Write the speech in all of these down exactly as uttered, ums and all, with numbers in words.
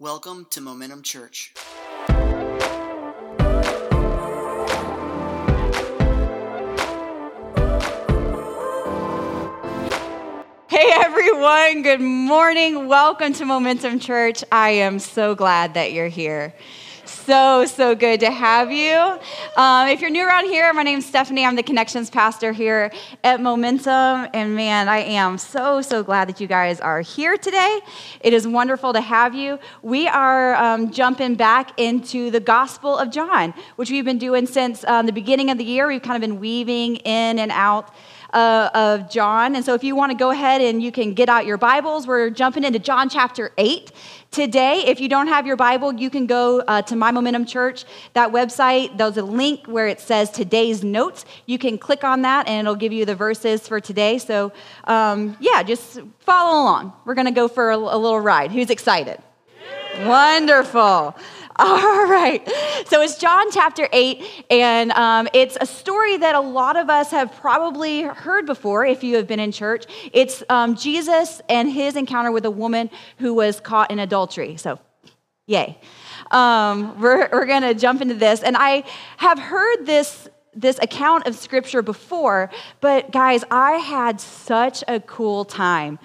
Welcome to Momentum Church. Hey everyone, good morning. Welcome to Momentum Church. I am so glad that you're here. So, so good to have you. Um, if you're new around here, my name's Stephanie. I'm the Connections Pastor here at Momentum. And man, I am so, so glad that you guys are here today. It is wonderful to have you. We are um, jumping back into the Gospel of John, which we've been doing since um, the beginning of the year. We've kind of been weaving in and out Uh, of John. And so if you want to go ahead and you can get out your Bibles, we're jumping into John chapter eight today. If you don't have your Bible, you can go uh, to My Momentum Church, that website. There's a link where it says today's notes. You can click on that and it'll give you the verses for today. So um, yeah, just follow along. We're going to go for a, a little ride. Who's excited? Yeah. Wonderful. All right, so it's John chapter eight, and um, it's a story that a lot of us have probably heard before if you have been in church. It's um, Jesus and his encounter with a woman who was caught in adultery, so yay. Um, we're we're going to jump into this, and I have heard this this account of Scripture before, but guys, I had such a cool time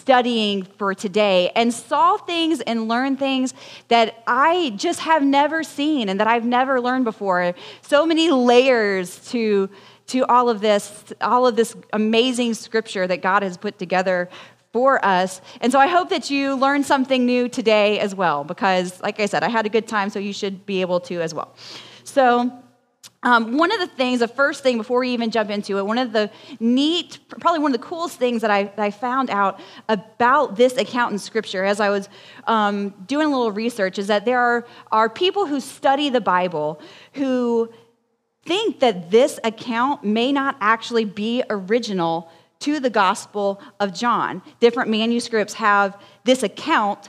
studying for today and saw things and learned things that I just have never seen and that I've never learned before. So many layers to to all of this, all of this amazing Scripture that God has put together for us. And so I hope that you learned something new today as well, because like I said, I had a good time, so you should be able to as well. So Um, one of the things, the first thing before we even jump into it, one of the neat, probably one of the coolest things that I, that I found out about this account in Scripture as I was um, doing a little research is that there are, are people who study the Bible who think that this account may not actually be original to the Gospel of John. Different manuscripts have this account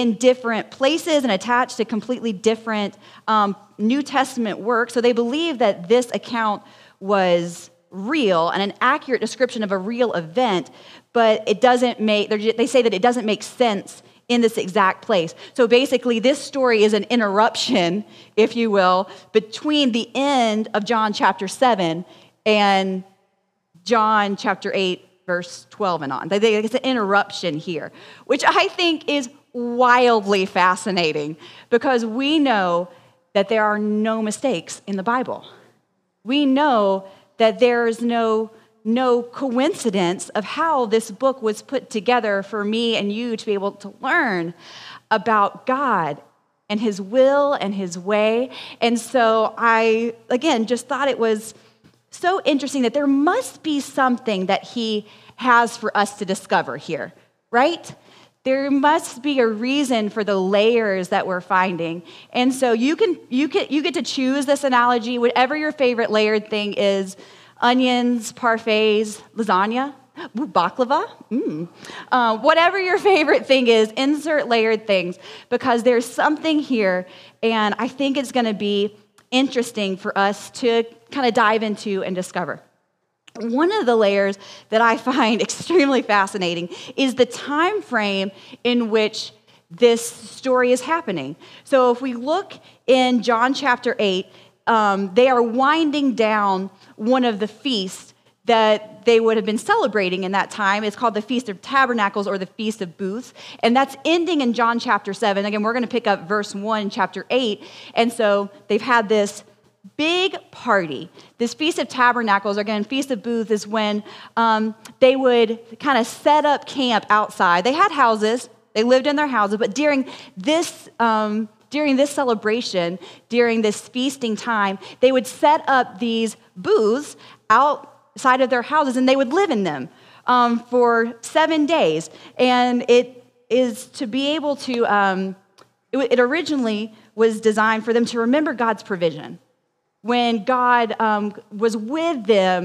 in different places and attached to completely different um, New Testament work. So they believe that this account was real and an accurate description of a real event, but it doesn't make, they say that it doesn't make sense in this exact place. So basically, this story is an interruption, if you will, between the end of John chapter seven and John chapter eight, verse twelve and on. They think it's an interruption here, which I think is wildly fascinating because we know that there are no mistakes in the Bible. We know that there is no, no coincidence of how this book was put together for me and you to be able to learn about God and his will and his way. And so I, again, just thought it was so interesting that there must be something that he has for us to discover here, right? There must be a reason for the layers that we're finding. And so you can you can you get to choose this analogy, whatever your favorite layered thing is: onions, parfaits, lasagna, baklava, mm. uh, whatever your favorite thing is, insert layered things, because there's something here, and I think it's going to be interesting for us to kind of dive into and discover. One of the layers that I find extremely fascinating is the time frame in which this story is happening. So if we look in John chapter eight, um, they are winding down one of the feasts that they would have been celebrating in that time. It's called the Feast of Tabernacles or the Feast of Booths, and that's ending in John chapter seven. Again, we're going to pick up verse one in chapter eight, and so they've had this big party. This Feast of Tabernacles, or again, Feast of Booths, is when um, they would kind of set up camp outside. They had houses, they lived in their houses, but during this um, during this celebration, during this feasting time, they would set up these booths outside of their houses, and they would live in them um, for seven days. And it is to be able to, um, it, it originally was designed for them to remember God's provision. When God um, was with them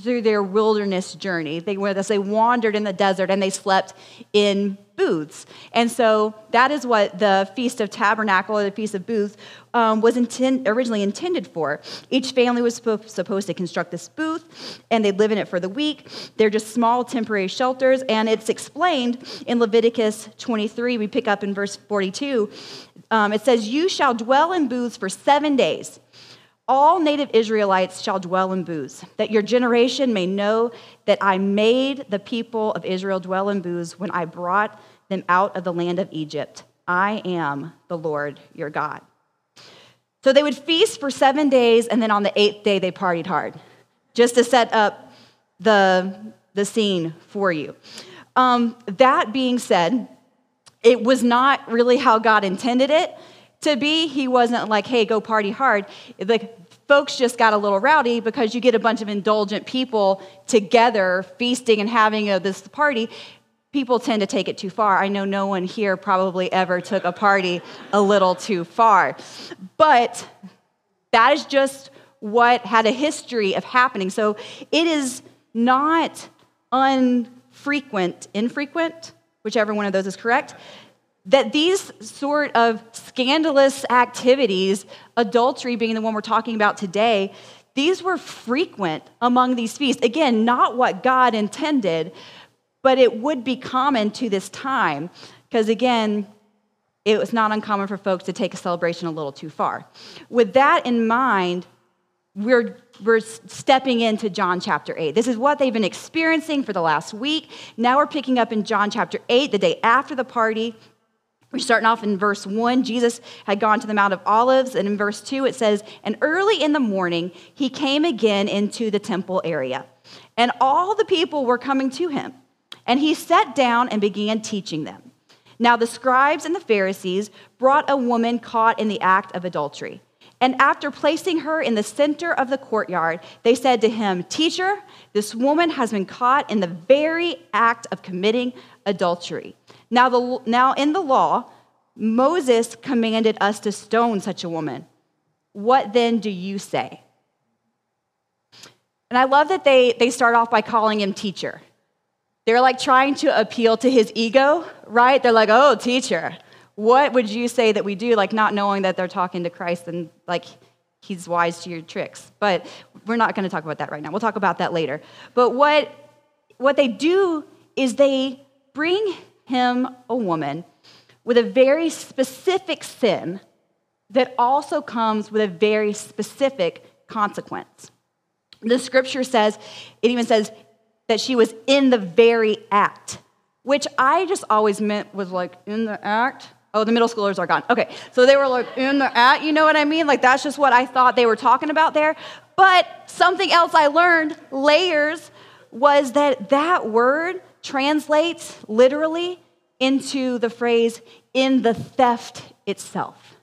through their wilderness journey. They were, they wandered in the desert and they slept in booths. And so that is what the Feast of Tabernacle or the Feast of Booths um, was intend, originally intended for. Each family was supposed to construct this booth and they'd live in it for the week. They're just small temporary shelters, and it's explained in Leviticus twenty-three. We pick up in verse forty-two. Um, it says, "You shall dwell in booths for seven days. All native Israelites shall dwell in booths, that your generation may know that I made the people of Israel dwell in booths when I brought them out of the land of Egypt. I am the Lord your God." So they would feast for seven days, and then on the eighth day they partied hard, just to set up the, the scene for you. Um, that being said, it was not really how God intended it to be. He wasn't like, "Hey, go party hard." Like, folks just got a little rowdy because you get a bunch of indulgent people together feasting and having a, this party. People tend to take it too far. I know no one here probably ever took a party a little too far. But that is just what had a history of happening. So it is not unfrequent, infrequent, whichever one of those is correct, that these sort of scandalous activities, adultery being the one we're talking about today, these were frequent among these feasts. Again, not what God intended, but it would be common to this time, because again, it was not uncommon for folks to take a celebration a little too far. With that in mind, we're We're stepping into John chapter eight. This is what they've been experiencing for the last week. Now we're picking up in John chapter eight, the day after the party. We're starting off in verse one. Jesus had gone to the Mount of Olives, and in verse two it says, "And early in the morning he came again into the temple area, and all the people were coming to him. And he sat down and began teaching them. Now the scribes and the Pharisees brought a woman caught in the act of adultery. And after placing her in the center of the courtyard, they said to him, 'Teacher, this woman has been caught in the very act of committing adultery. Now, the, now in the law, Moses commanded us to stone such a woman. What then do you say?'" And I love that they, they start off by calling him teacher. They're like trying to appeal to his ego, right? They're like, "Oh, teacher, what would you say that we do?" Like, not knowing that they're talking to Christ and like he's wise to your tricks. But we're not going to talk about that right now. We'll talk about that later. But what what they do is they bring him a woman with a very specific sin that also comes with a very specific consequence. The scripture says, it even says that she was in the very act, which I just always meant was like, in the act. Oh, the middle schoolers are gone. Okay, so they were like, in the at, you know what I mean? Like, that's just what I thought they were talking about there. But something else I learned, layers, was that that word translates literally into the phrase, in the theft itself.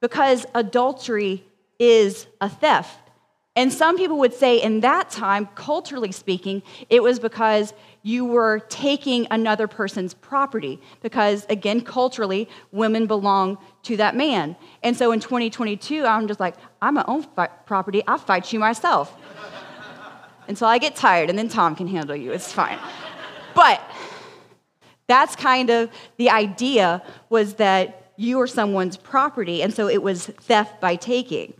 Because adultery is a theft. And some people would say in that time, culturally speaking, it was because you were taking another person's property because, again, culturally, women belong to that man. And so in twenty twenty-two, I'm just like, "I'm my own fi- property. I fight you myself until I get tired, and then Tom can handle you. It's fine." But that's kind of the idea, was that you are someone's property, and so it was theft by taking.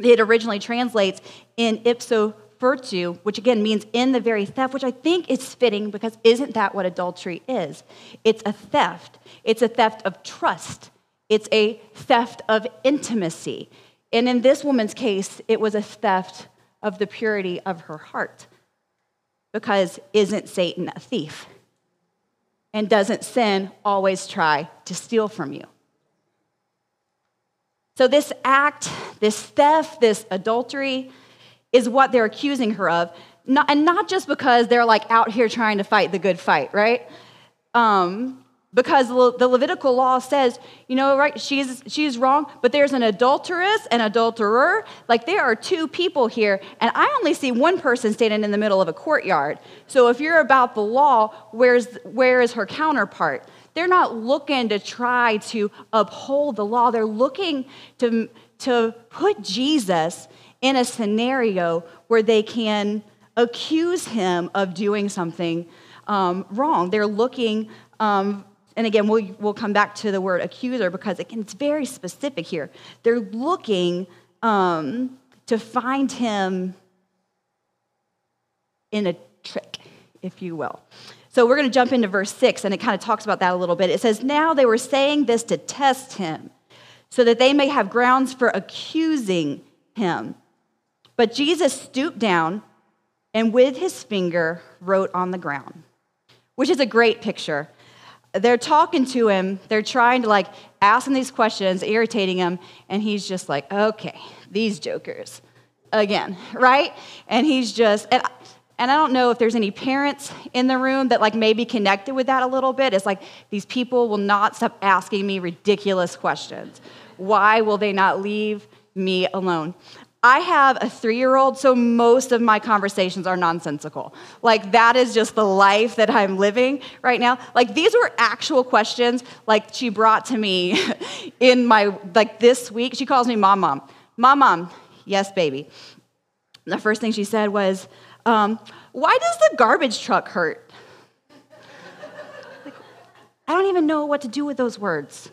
It originally translates in ipso virtu, which again means in the very theft, which I think is fitting because isn't that what adultery is? It's a theft. It's a theft of trust. It's a theft of intimacy. And in this woman's case, it was a theft of the purity of her heart, because isn't Satan a thief? And doesn't sin always try to steal from you? So this act, this theft, this adultery is what they're accusing her of. Not, and not just because they're like out here trying to fight the good fight, right? Um, because the Levitical law says, you know, right, she's, she's wrong, but there's an adulteress and adulterer. Like, there are two people here, and I only see one person standing in the middle of a courtyard. So if you're about the law, where's where is her counterpart? They're not looking to try to uphold the law. They're looking to, to put Jesus in a scenario where they can accuse him of doing something um, wrong. They're looking, um, and again, we'll, we'll come back to the word accuser because it can, it's very specific here. They're looking um, to find him in a trick, if you will. So we're going to jump into verse six, and it kind of talks about that a little bit. It says, now they were saying this to test him, so that they may have grounds for accusing him. But Jesus stooped down and with his finger wrote on the ground, which is a great picture. They're talking to him. They're trying to, like, ask him these questions, irritating him, and he's just like, okay, these jokers again, right? And he's just... And I, And I don't know if there's any parents in the room that, like, maybe connected with that a little bit. It's like, these people will not stop asking me ridiculous questions. Why will they not leave me alone? I have a three-year-old, so most of my conversations are nonsensical. Like, that is just the life that I'm living right now. Like, these were actual questions, like, she brought to me in my, like, this week. She calls me mom, mom. Mom, mom. Yes, baby. And the first thing she said was, Um, why does the garbage truck hurt? Like, I don't even know what to do with those words.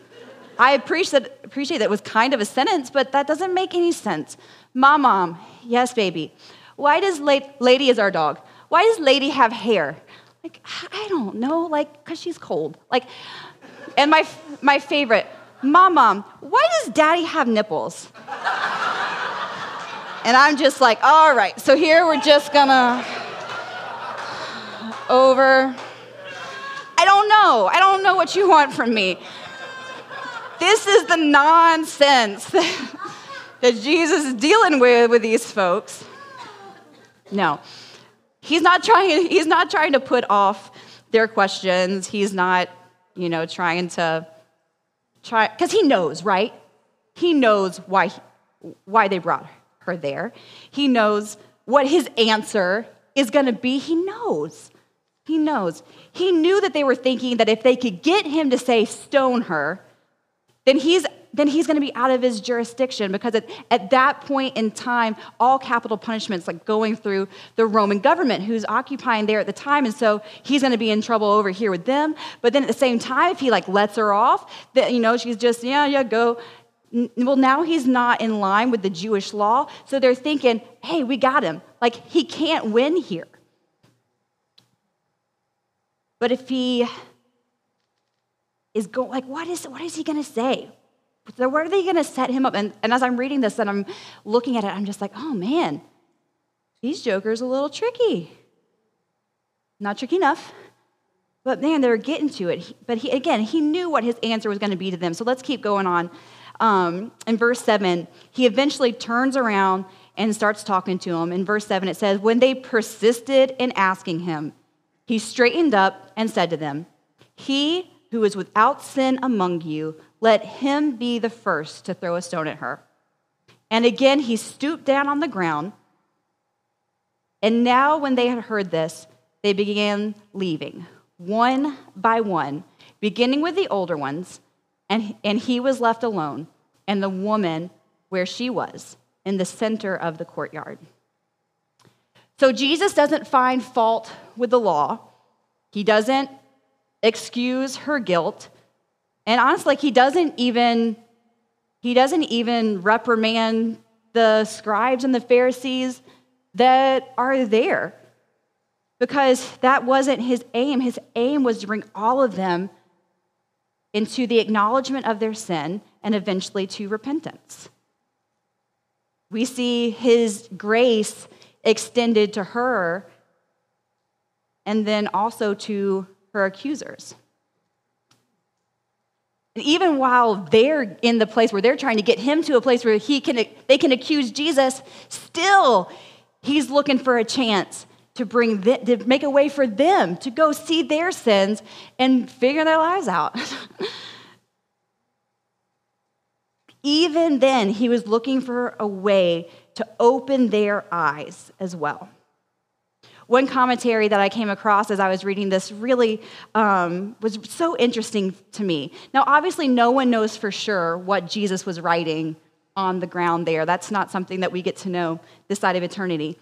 I appreciate that, appreciate that was kind of a sentence, but that doesn't make any sense. Mom, mom, yes, baby. Why does la- Lady is our dog? Why does Lady have hair? Like, I don't know, like, because she's cold. Like, and my my favorite, mom, mom, why does Daddy have nipples? And I'm just like, all right, so here we're just gonna over. I don't know. I don't know what you want from me. This is the nonsense that, that Jesus is dealing with with these folks. No, he's not trying. He's not trying to put off their questions. He's not, you know, trying to try because he knows, right? He knows why why they brought her. Her there. He knows what his answer is going to be. He knows. He knows. He knew that they were thinking that if they could get him to say stone her, then he's then he's going to be out of his jurisdiction because at, at that point in time, all capital punishments like going through the Roman government who's occupying there at the time, and so he's going to be in trouble over here with them. But then at the same time, if he like lets her off, that you know she's just yeah yeah go. Well, now he's not in line with the Jewish law, so they're thinking, hey, we got him. Like, he can't win here. But if he is going, like, what is what is he going to say? Where are they going to set him up? And, and as I'm reading this and I'm looking at it, I'm just like, oh, man, these jokers are a little tricky. Not tricky enough. But, man, they're getting to it. But, he, again, he knew what his answer was going to be to them, so let's keep going on. Um, in verse seven, he eventually turns around and starts talking to him. In verse seven, it says, when they persisted in asking him, he straightened up and said to them, he who is without sin among you, let him be the first to throw a stone at her. And again, he stooped down on the ground. And now when they had heard this, they began leaving, one by one, beginning with the older ones. And, and he was left alone, and the woman where she was, in the center of the courtyard. So Jesus doesn't find fault with the law. He doesn't excuse her guilt. And honestly, he doesn't even, he doesn't even reprimand the scribes and the Pharisees that are there, because that wasn't his aim. His aim was to bring all of them into the acknowledgement of their sin, and eventually to repentance. We see his grace extended to her, and then also to her accusers. And even while they're in the place where they're trying to get him to a place where he can, they can accuse Jesus, still he's looking for a chance to bring them, to make a way for them to go see their sins and figure their lives out. Even then, he was looking for a way to open their eyes as well. One commentary that I came across as I was reading this really um, was so interesting to me. Now, obviously, no one knows for sure what Jesus was writing on the ground there. That's not something that we get to know this side of eternity.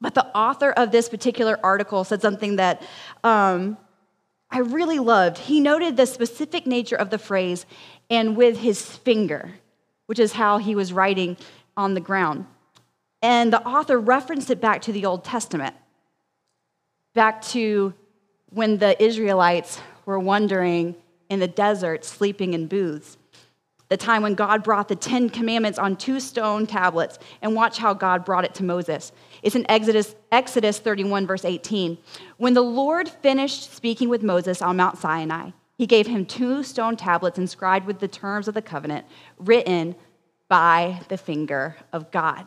But the author of this particular article said something that um, I really loved. He noted the specific nature of the phrase, "and with his finger," which is how he was writing on the ground. And the author referenced it back to the Old Testament, back to when the Israelites were wandering in the desert, sleeping in booths, the time when God brought the Ten Commandments on two stone tablets, and watch how God brought it to Moses. It's in Exodus, Exodus thirty-one, verse eighteen. When the Lord finished speaking with Moses on Mount Sinai, he gave him two stone tablets inscribed with the terms of the covenant, written by the finger of God.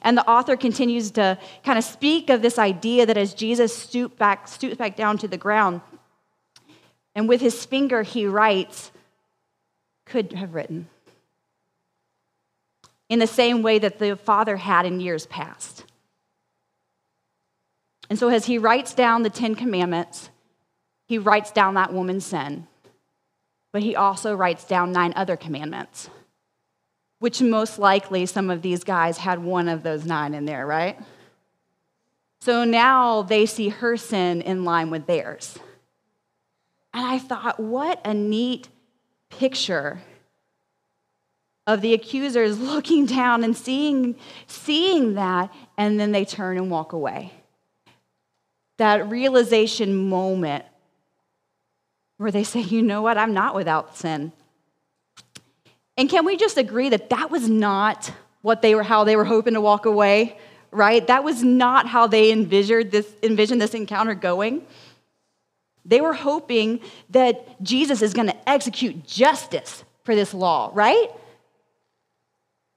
And the author continues to kind of speak of this idea that as Jesus stooped back, stooped back down to the ground, and with his finger he writes, could have written, in the same way that the Father had in years past. And so as he writes down the Ten Commandments, he writes down that woman's sin, but he also writes down nine other commandments, which most likely some of these guys had one of those nine in there, right? So now they see her sin in line with theirs. And I thought, what a neat picture of the accusers looking down and seeing, seeing that, and then they turn and walk away. That realization moment where they say, you know what, I'm not without sin. And can we just agree that that was not what they were, how they were hoping to walk away, right? That was not how they envisioned this, envisioned this encounter going. They were hoping that Jesus is going to execute justice for this law, right?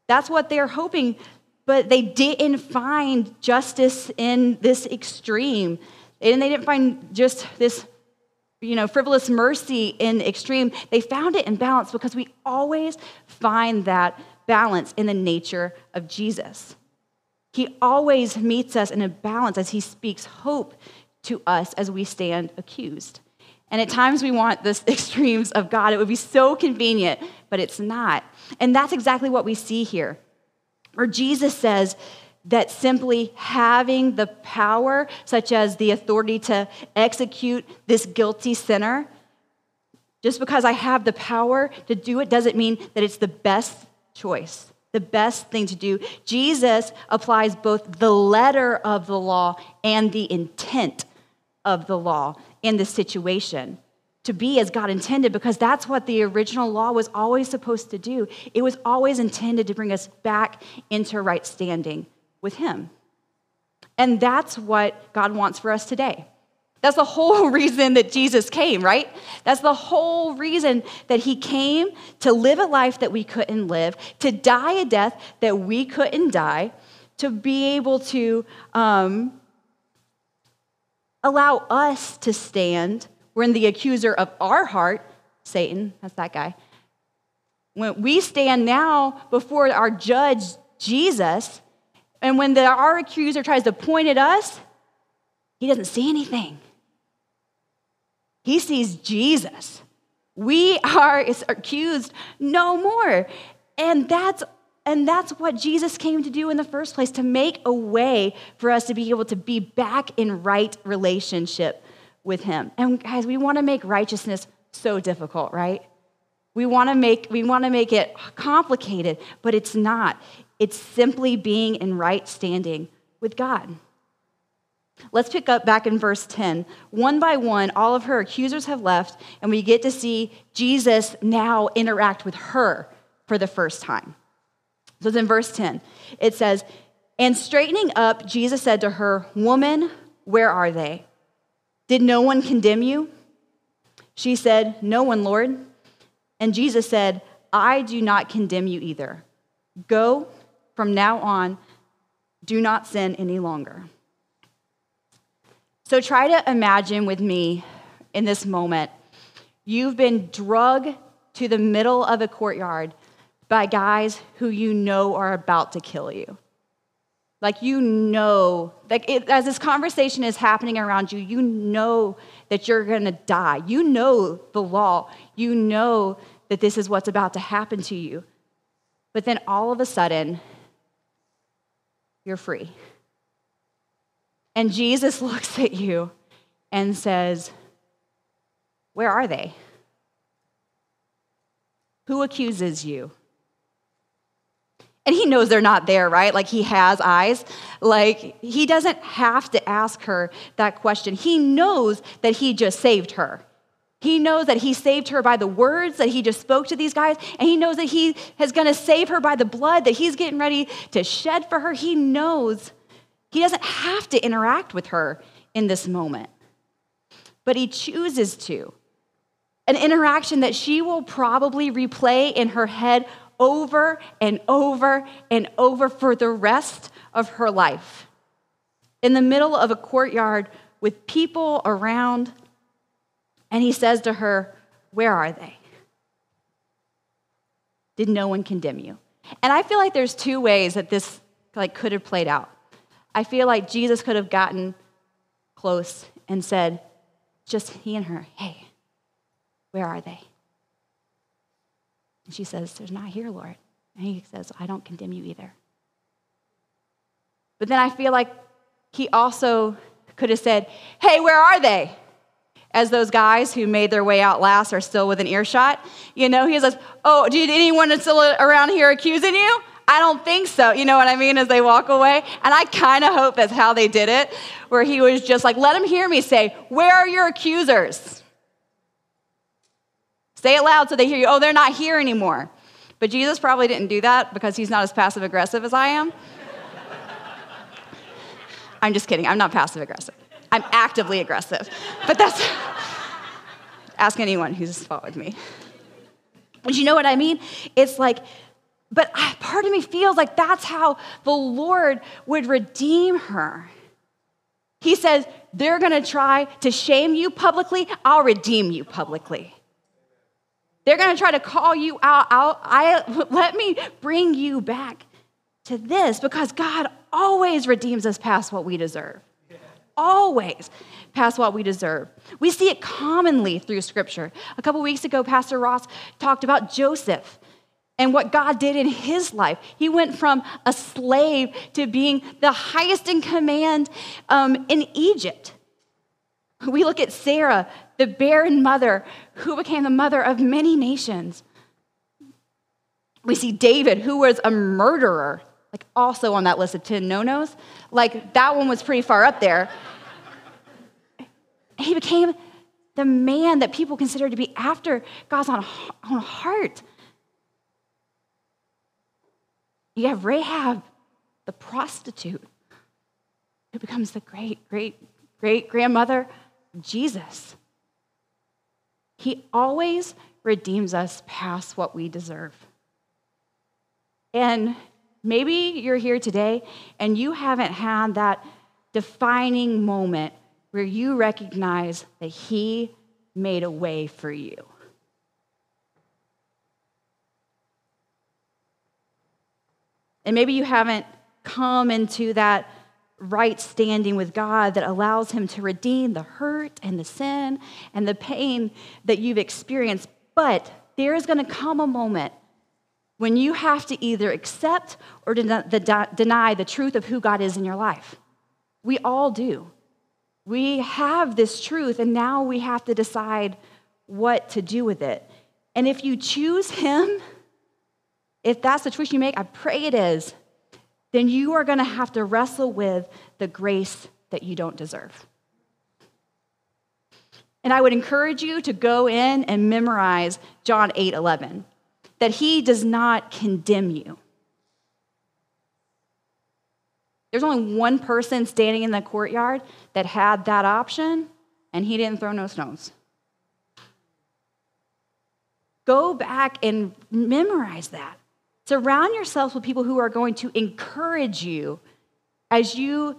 That's what they're hoping, but they didn't find justice in this extreme, and they didn't find just this, you know, frivolous mercy in extreme. They found it in balance, because we always find that balance in the nature of Jesus. He always meets us in a balance as he speaks hope to us as we stand accused. And at times we want this extremes of God. It would be so convenient, but it's not. And that's exactly what we see here, where Jesus says that simply having the power, such as the authority to execute this guilty sinner, just because I have the power to do it doesn't mean that it's the best choice, the best thing to do. Jesus applies both the letter of the law and the intent of the law in this situation to be as God intended, because that's what the original law was always supposed to do. It was always intended to bring us back into right standing with him. And that's what God wants for us today. That's the whole reason that Jesus came, right? That's the whole reason that he came, to live a life that we couldn't live, to die a death that we couldn't die, to be able to um, allow us to stand when the accuser of our heart, Satan, that's that guy, when we stand now before our judge, Jesus, and when the, our accuser tries to point at us, he doesn't see anything. He sees Jesus. We are accused no more. And that's, and that's what Jesus came to do in the first place, to make a way for us to be able to be back in right relationship with him. And guys, we want to make righteousness so difficult, right? We want to make, we want to make it complicated, but it's not. It's simply being in right standing with God. Let's pick up back in verse ten. One by one, all of her accusers have left, and we get to see Jesus now interact with her for the first time. So it's in verse ten. It says, "And straightening up, Jesus said to her, 'Woman, where are they? Did no one condemn you?' She said, 'No one, Lord.' And Jesus said, 'I do not condemn you either. Go. From now on, do not sin any longer.'" So try to imagine with me in this moment, you've been drugged to the middle of a courtyard by guys who you know are about to kill you. Like you know, like it, as this conversation is happening around you, you know that you're gonna die. You know the law. You know that this is what's about to happen to you. But then all of a sudden, you're free. And Jesus looks at you and says, where are they? Who accuses you? And he knows they're not there, right? Like, he has eyes. Like, he doesn't have to ask her that question. He knows that he just saved her. He knows that he saved her by the words that he just spoke to these guys, and he knows that he is going to save her by the blood that he's getting ready to shed for her. He knows he doesn't have to interact with her in this moment, but he chooses to. An interaction that she will probably replay in her head over and over and over for the rest of her life. In the middle of a courtyard with people around, and he says to her, where are they? Did no one condemn you? And I feel like there's two ways that this like could have played out. I feel like Jesus could have gotten close and said, just he and her, hey, where are they? And she says, they're not here, Lord. And he says, I don't condemn you either. But then I feel like he also could have said, hey, where are they? As those guys who made their way out last are still within earshot. You know, he says, oh, did anyone still around here accusing you? I don't think so. You know what I mean? As they walk away. And I kind of hope that's how they did it, where he was just like, let them hear me say, where are your accusers? Say it loud so they hear you. Oh, they're not here anymore. But Jesus probably didn't do that because he's not as passive aggressive as I am. I'm just kidding. I'm not passive aggressive. I'm actively aggressive. But that's, ask anyone who's fought with me. But you know what I mean? It's like, but I, part of me feels like that's how the Lord would redeem her. He says, they're going to try to shame you publicly. I'll redeem you publicly. They're going to try to call you out. I'll, I, let me bring you back to this, because God always redeems us past what we deserve. Yeah. Always past what we deserve. We see it commonly through Scripture. A couple weeks ago, Pastor Ross talked about Joseph and what God did in his life. He went from a slave to being the highest in command um, in Egypt. We look at Sarah, the barren mother who became the mother of many nations. We see David, who was a murderer, like also on that list of ten no-nos. Like, that one was pretty far up there. He became the man that people considered to be after God's own heart. You have Rahab, the prostitute, who becomes the great, great, great grandmother of Jesus. He always redeems us past what we deserve. And maybe you're here today and you haven't had that defining moment where you recognize that he made a way for you. And maybe you haven't come into that right standing with God that allows him to redeem the hurt and the sin and the pain that you've experienced. But there is going to come a moment when you have to either accept or deny the truth of who God is in your life. We all do. We have this truth, and now we have to decide what to do with it. And if you choose him, if that's the choice you make, I pray it is, then you are going to have to wrestle with the grace that you don't deserve. And I would encourage you to go in and memorize John eight eleven, that he does not condemn you. There's only one person standing in the courtyard that had that option, and he didn't throw no stones. Go back and memorize that. Surround yourselves with people who are going to encourage you as you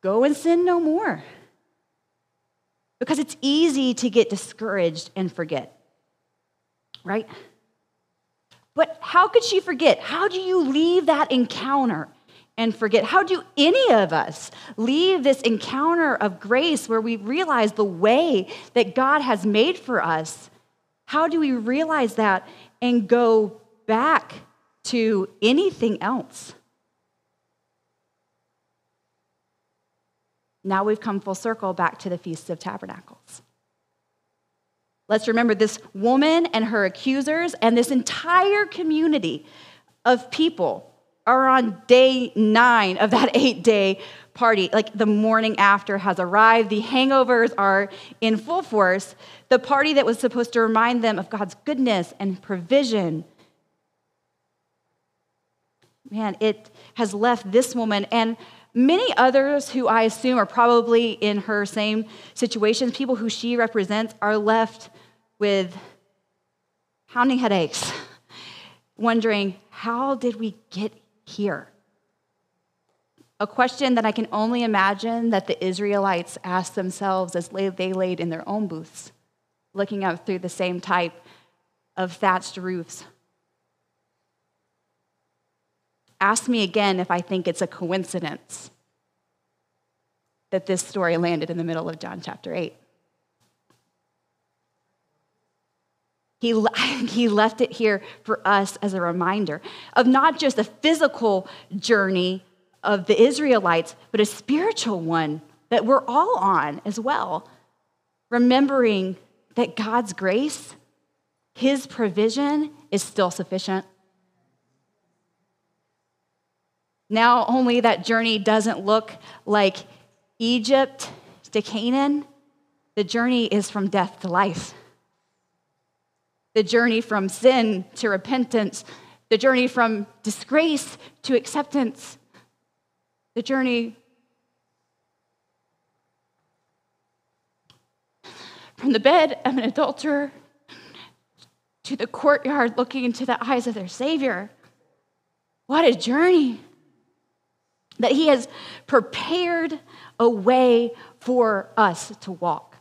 go and sin no more. Because it's easy to get discouraged and forget, right? But how could she forget? How do you leave that encounter and forget? How do any of us leave this encounter of grace where we realize the way that God has made for us? How do we realize that and go back to anything else. Now we've come full circle back to the Feast of Tabernacles. Let's remember this woman and her accusers and this entire community of people are on day nine of that eight-day party. Like, the morning after has arrived. The hangovers are in full force. The party that was supposed to remind them of God's goodness and provision, man, it has left this woman and many others who I assume are probably in her same situations. People who she represents are left with pounding headaches, wondering, how did we get here? A question that I can only imagine that the Israelites asked themselves as they laid in their own booths, looking up through the same type of thatched roofs. Ask me again if I think it's a coincidence that this story landed in the middle of John chapter eight. He, he left it here for us as a reminder of not just a physical journey of the Israelites, but a spiritual one that we're all on as well, remembering that God's grace, his provision, is still sufficient. Now only that journey doesn't look like Egypt to Canaan. The journey is from death to life. The journey from sin to repentance. The journey from disgrace to acceptance. The journey from the bed of an adulterer to the courtyard looking into the eyes of their Savior. What a journey! That he has prepared a way for us to walk.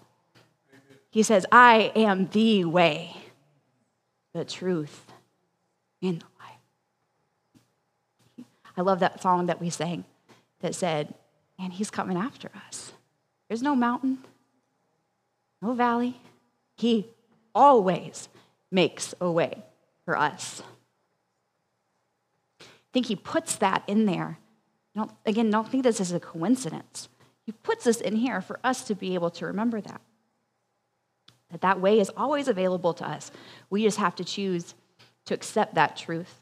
He says, I am the way, the truth, and the life. I love that song that we sang that said, and he's coming after us. There's no mountain, no valley. He always makes a way for us. I think he puts that in there. Don't, again, don't think this is a coincidence. He puts this in here for us to be able to remember that. That that way is always available to us. We just have to choose to accept that truth.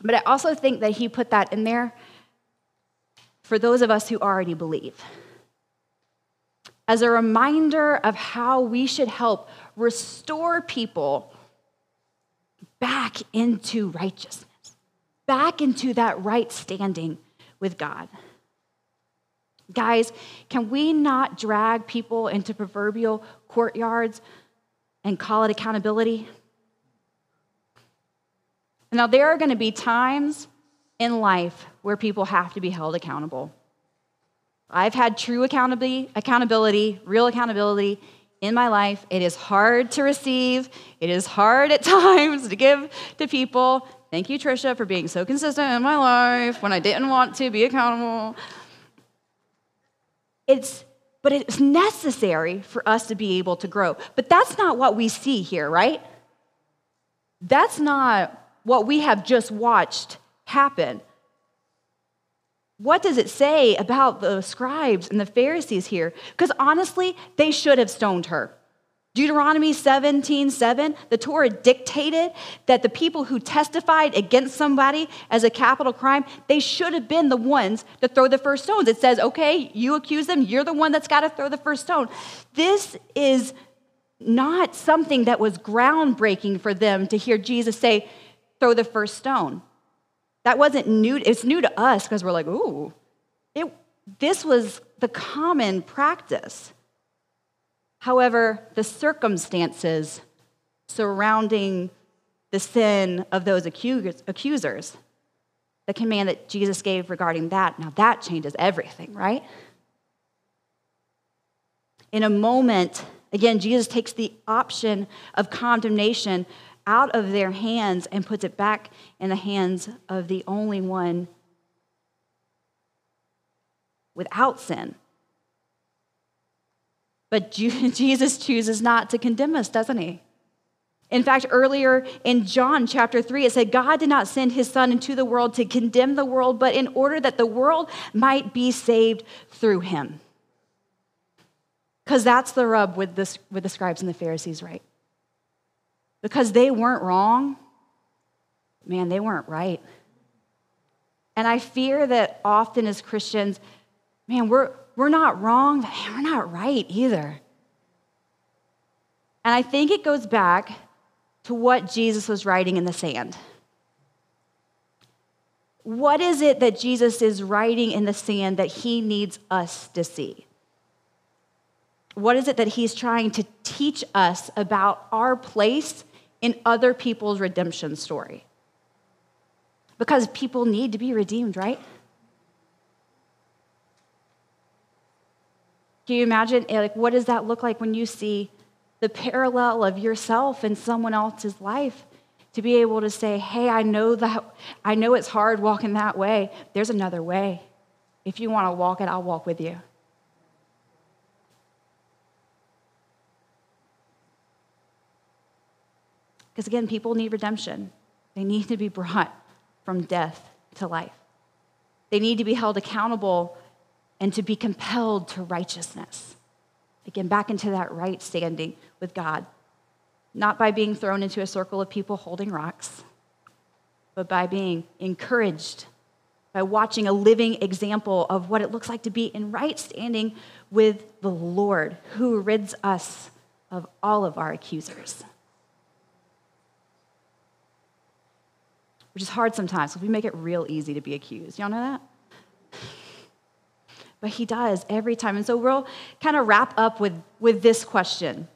But I also think that he put that in there for those of us who already believe, as a reminder of how we should help restore people back into righteousness, back into that right standing with God. Guys, can we not drag people into proverbial courtyards and call it accountability? Now, there are going to be times in life where people have to be held accountable. I've had true accountability, accountability, real accountability in my life. It is hard to receive. It is hard at times to give to people. Thank you, Trisha, for being so consistent in my life when I didn't want to be accountable. It's, but it's necessary for us to be able to grow. But that's not what we see here, right? That's not what we have just watched happen. What does it say about the scribes and the Pharisees here? Because honestly, they should have stoned her. Deuteronomy seventeen seven, the Torah dictated that the people who testified against somebody as a capital crime, they should have been the ones to throw the first stones. It says, okay, you accuse them, you're the one that's got to throw the first stone. This is not something that was groundbreaking for them to hear Jesus say, throw the first stone. That wasn't new. It's new to us because we're like, ooh. It, this was the common practice. However, the circumstances surrounding the sin of those accusers, the command that Jesus gave regarding that, now that changes everything, right? In a moment, again, Jesus takes the option of condemnation out of their hands and puts it back in the hands of the only one without sin. But Jesus chooses not to condemn us, doesn't he? In fact, earlier in John chapter three, it said, God did not send his son into the world to condemn the world, but in order that the world might be saved through him. Because that's the rub with, this, with the scribes and the Pharisees, right? Because they weren't wrong, man, they weren't right. And I fear that often as Christians, man, we're, we're not wrong, but man, we're not right either. And I think it goes back to what Jesus was writing in the sand. What is it that Jesus is writing in the sand that he needs us to see? What is it that he's trying to teach us about our place in other people's redemption story? Because people need to be redeemed, right? Can you imagine, like, what does that look like when you see the parallel of yourself in someone else's life, to be able to say, hey, I know that I know it's hard walking that way. There's another way. If you want to walk it, I'll walk with you. Because again, people need redemption. They need to be brought from death to life. They need to be held accountable and to be compelled to righteousness. Again, back into that right standing with God, not by being thrown into a circle of people holding rocks, but by being encouraged, by watching a living example of what it looks like to be in right standing with the Lord, who rids us of all of our accusers. Which is hard sometimes, because we make it real easy to be accused. Y'all know that? But he does every time. And so we'll kind of wrap up with, with this question.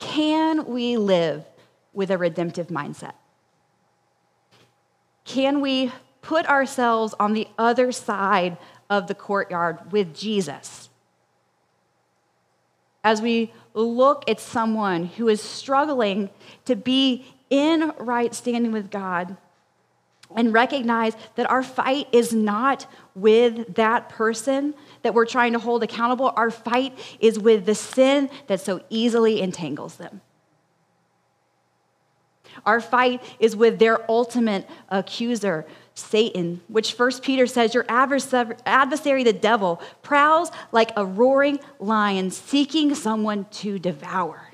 Can we live with a redemptive mindset? Can we put ourselves on the other side of the courtyard with Jesus? As we look at someone who is struggling to be in right standing with God, and recognize that our fight is not with that person that we're trying to hold accountable. Our fight is with the sin that so easily entangles them. Our fight is with their ultimate accuser, Satan, which First Peter says, your adversary, the devil, prowls like a roaring lion seeking someone to devour.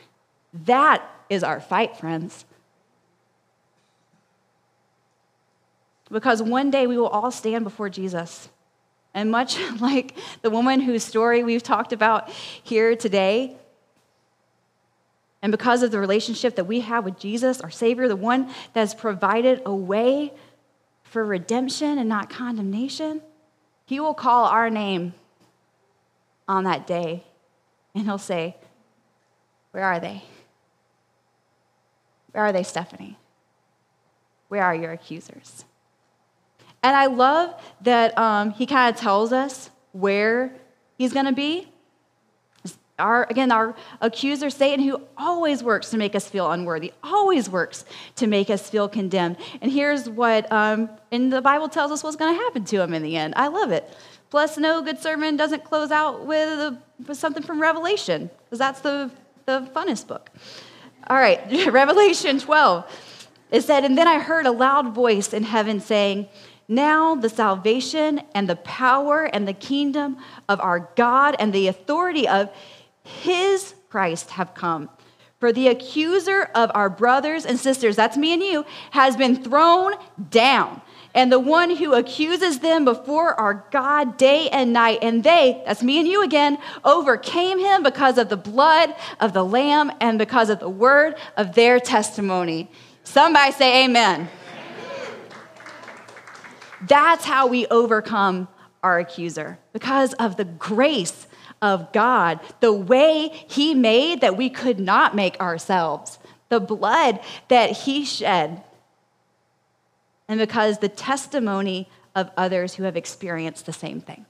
That is our fight, friends. Because one day we will all stand before Jesus. And much like the woman whose story we've talked about here today, and because of the relationship that we have with Jesus, our Savior, the one that has provided a way for redemption and not condemnation, he will call our name on that day. And he'll say, where are they? Where are they, Stephanie? Where are your accusers? And I love that um, he kind of tells us where he's going to be. Our, again, our accuser, Satan, who always works to make us feel unworthy, always works to make us feel condemned. And here's what um, and the Bible tells us what's going to happen to him in the end. I love it. Plus, no good sermon doesn't close out with, a, with something from Revelation, because that's the, the funnest book. All right, Revelation twelve. It said, and then I heard a loud voice in heaven saying, now the salvation and the power and the kingdom of our God and the authority of his Christ have come. For the accuser of our brothers and sisters, that's me and you, has been thrown down. And the one who accuses them before our God day and night, and they, that's me and you again, overcame him because of the blood of the Lamb and because of the word of their testimony. Somebody say amen. That's how we overcome our accuser, because of the grace of God, the way he made that we could not make ourselves, the blood that he shed, and because the testimony of others who have experienced the same thing.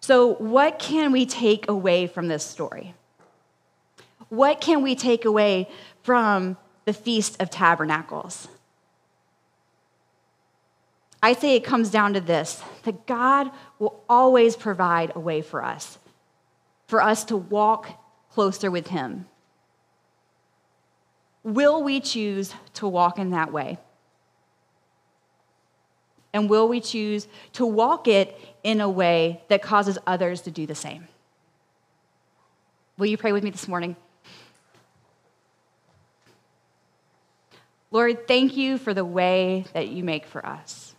So what can we take away from this story? What can we take away from the Feast of Tabernacles? I say it comes down to this, that God will always provide a way for us, for us to walk closer with him, will we choose to walk in that way? And will we choose to walk it in a way that causes others to do the same? Will you pray with me this morning? Lord, thank you for the way that you make for us.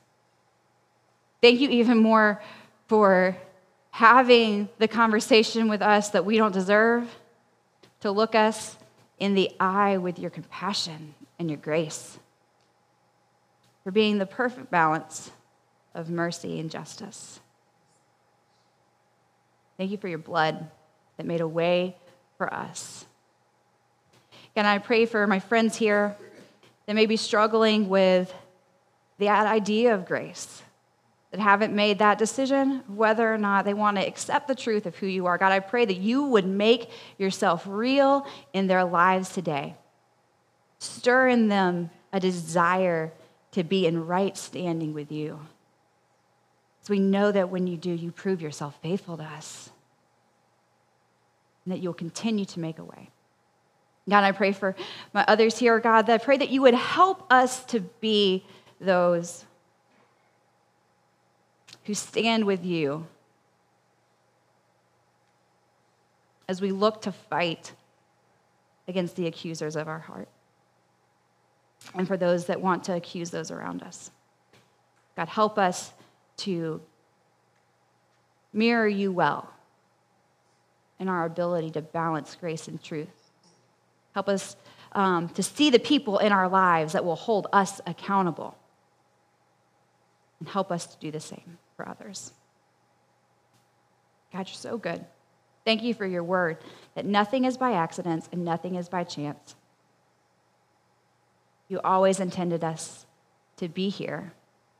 Thank you even more for having the conversation with us that we don't deserve, to look us in the eye with your compassion and your grace, for being the perfect balance of mercy and justice. Thank you for your blood that made a way for us. And I pray for my friends here that may be struggling with that idea of grace, that haven't made that decision, whether or not they want to accept the truth of who you are. God, I pray that you would make yourself real in their lives today. Stir in them a desire to be in right standing with you. So we know that when you do, you prove yourself faithful to us, and that you'll continue to make a way. God, I pray for my others here, God, that I pray that you would help us to be those who stand with you as we look to fight against the accusers of our heart, and for those that want to accuse those around us. God, help us to mirror you well in our ability to balance grace and truth. Help us um, to see the people in our lives that will hold us accountable, and help us to do the same for others. God, you're so good. Thank you for your word, that nothing is by accident and nothing is by chance. You always intended us to be here.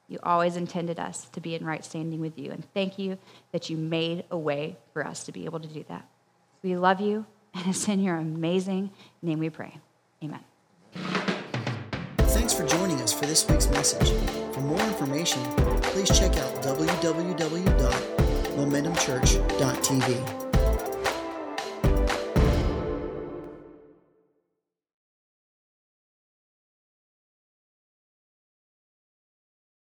You always intended us to be in right standing with you. And thank you that you made a way for us to be able to do that. We love you, and it's in your amazing name we pray. Amen. Thanks for joining us for this week's message. For more information, please check out w w w dot momentum church dot t v.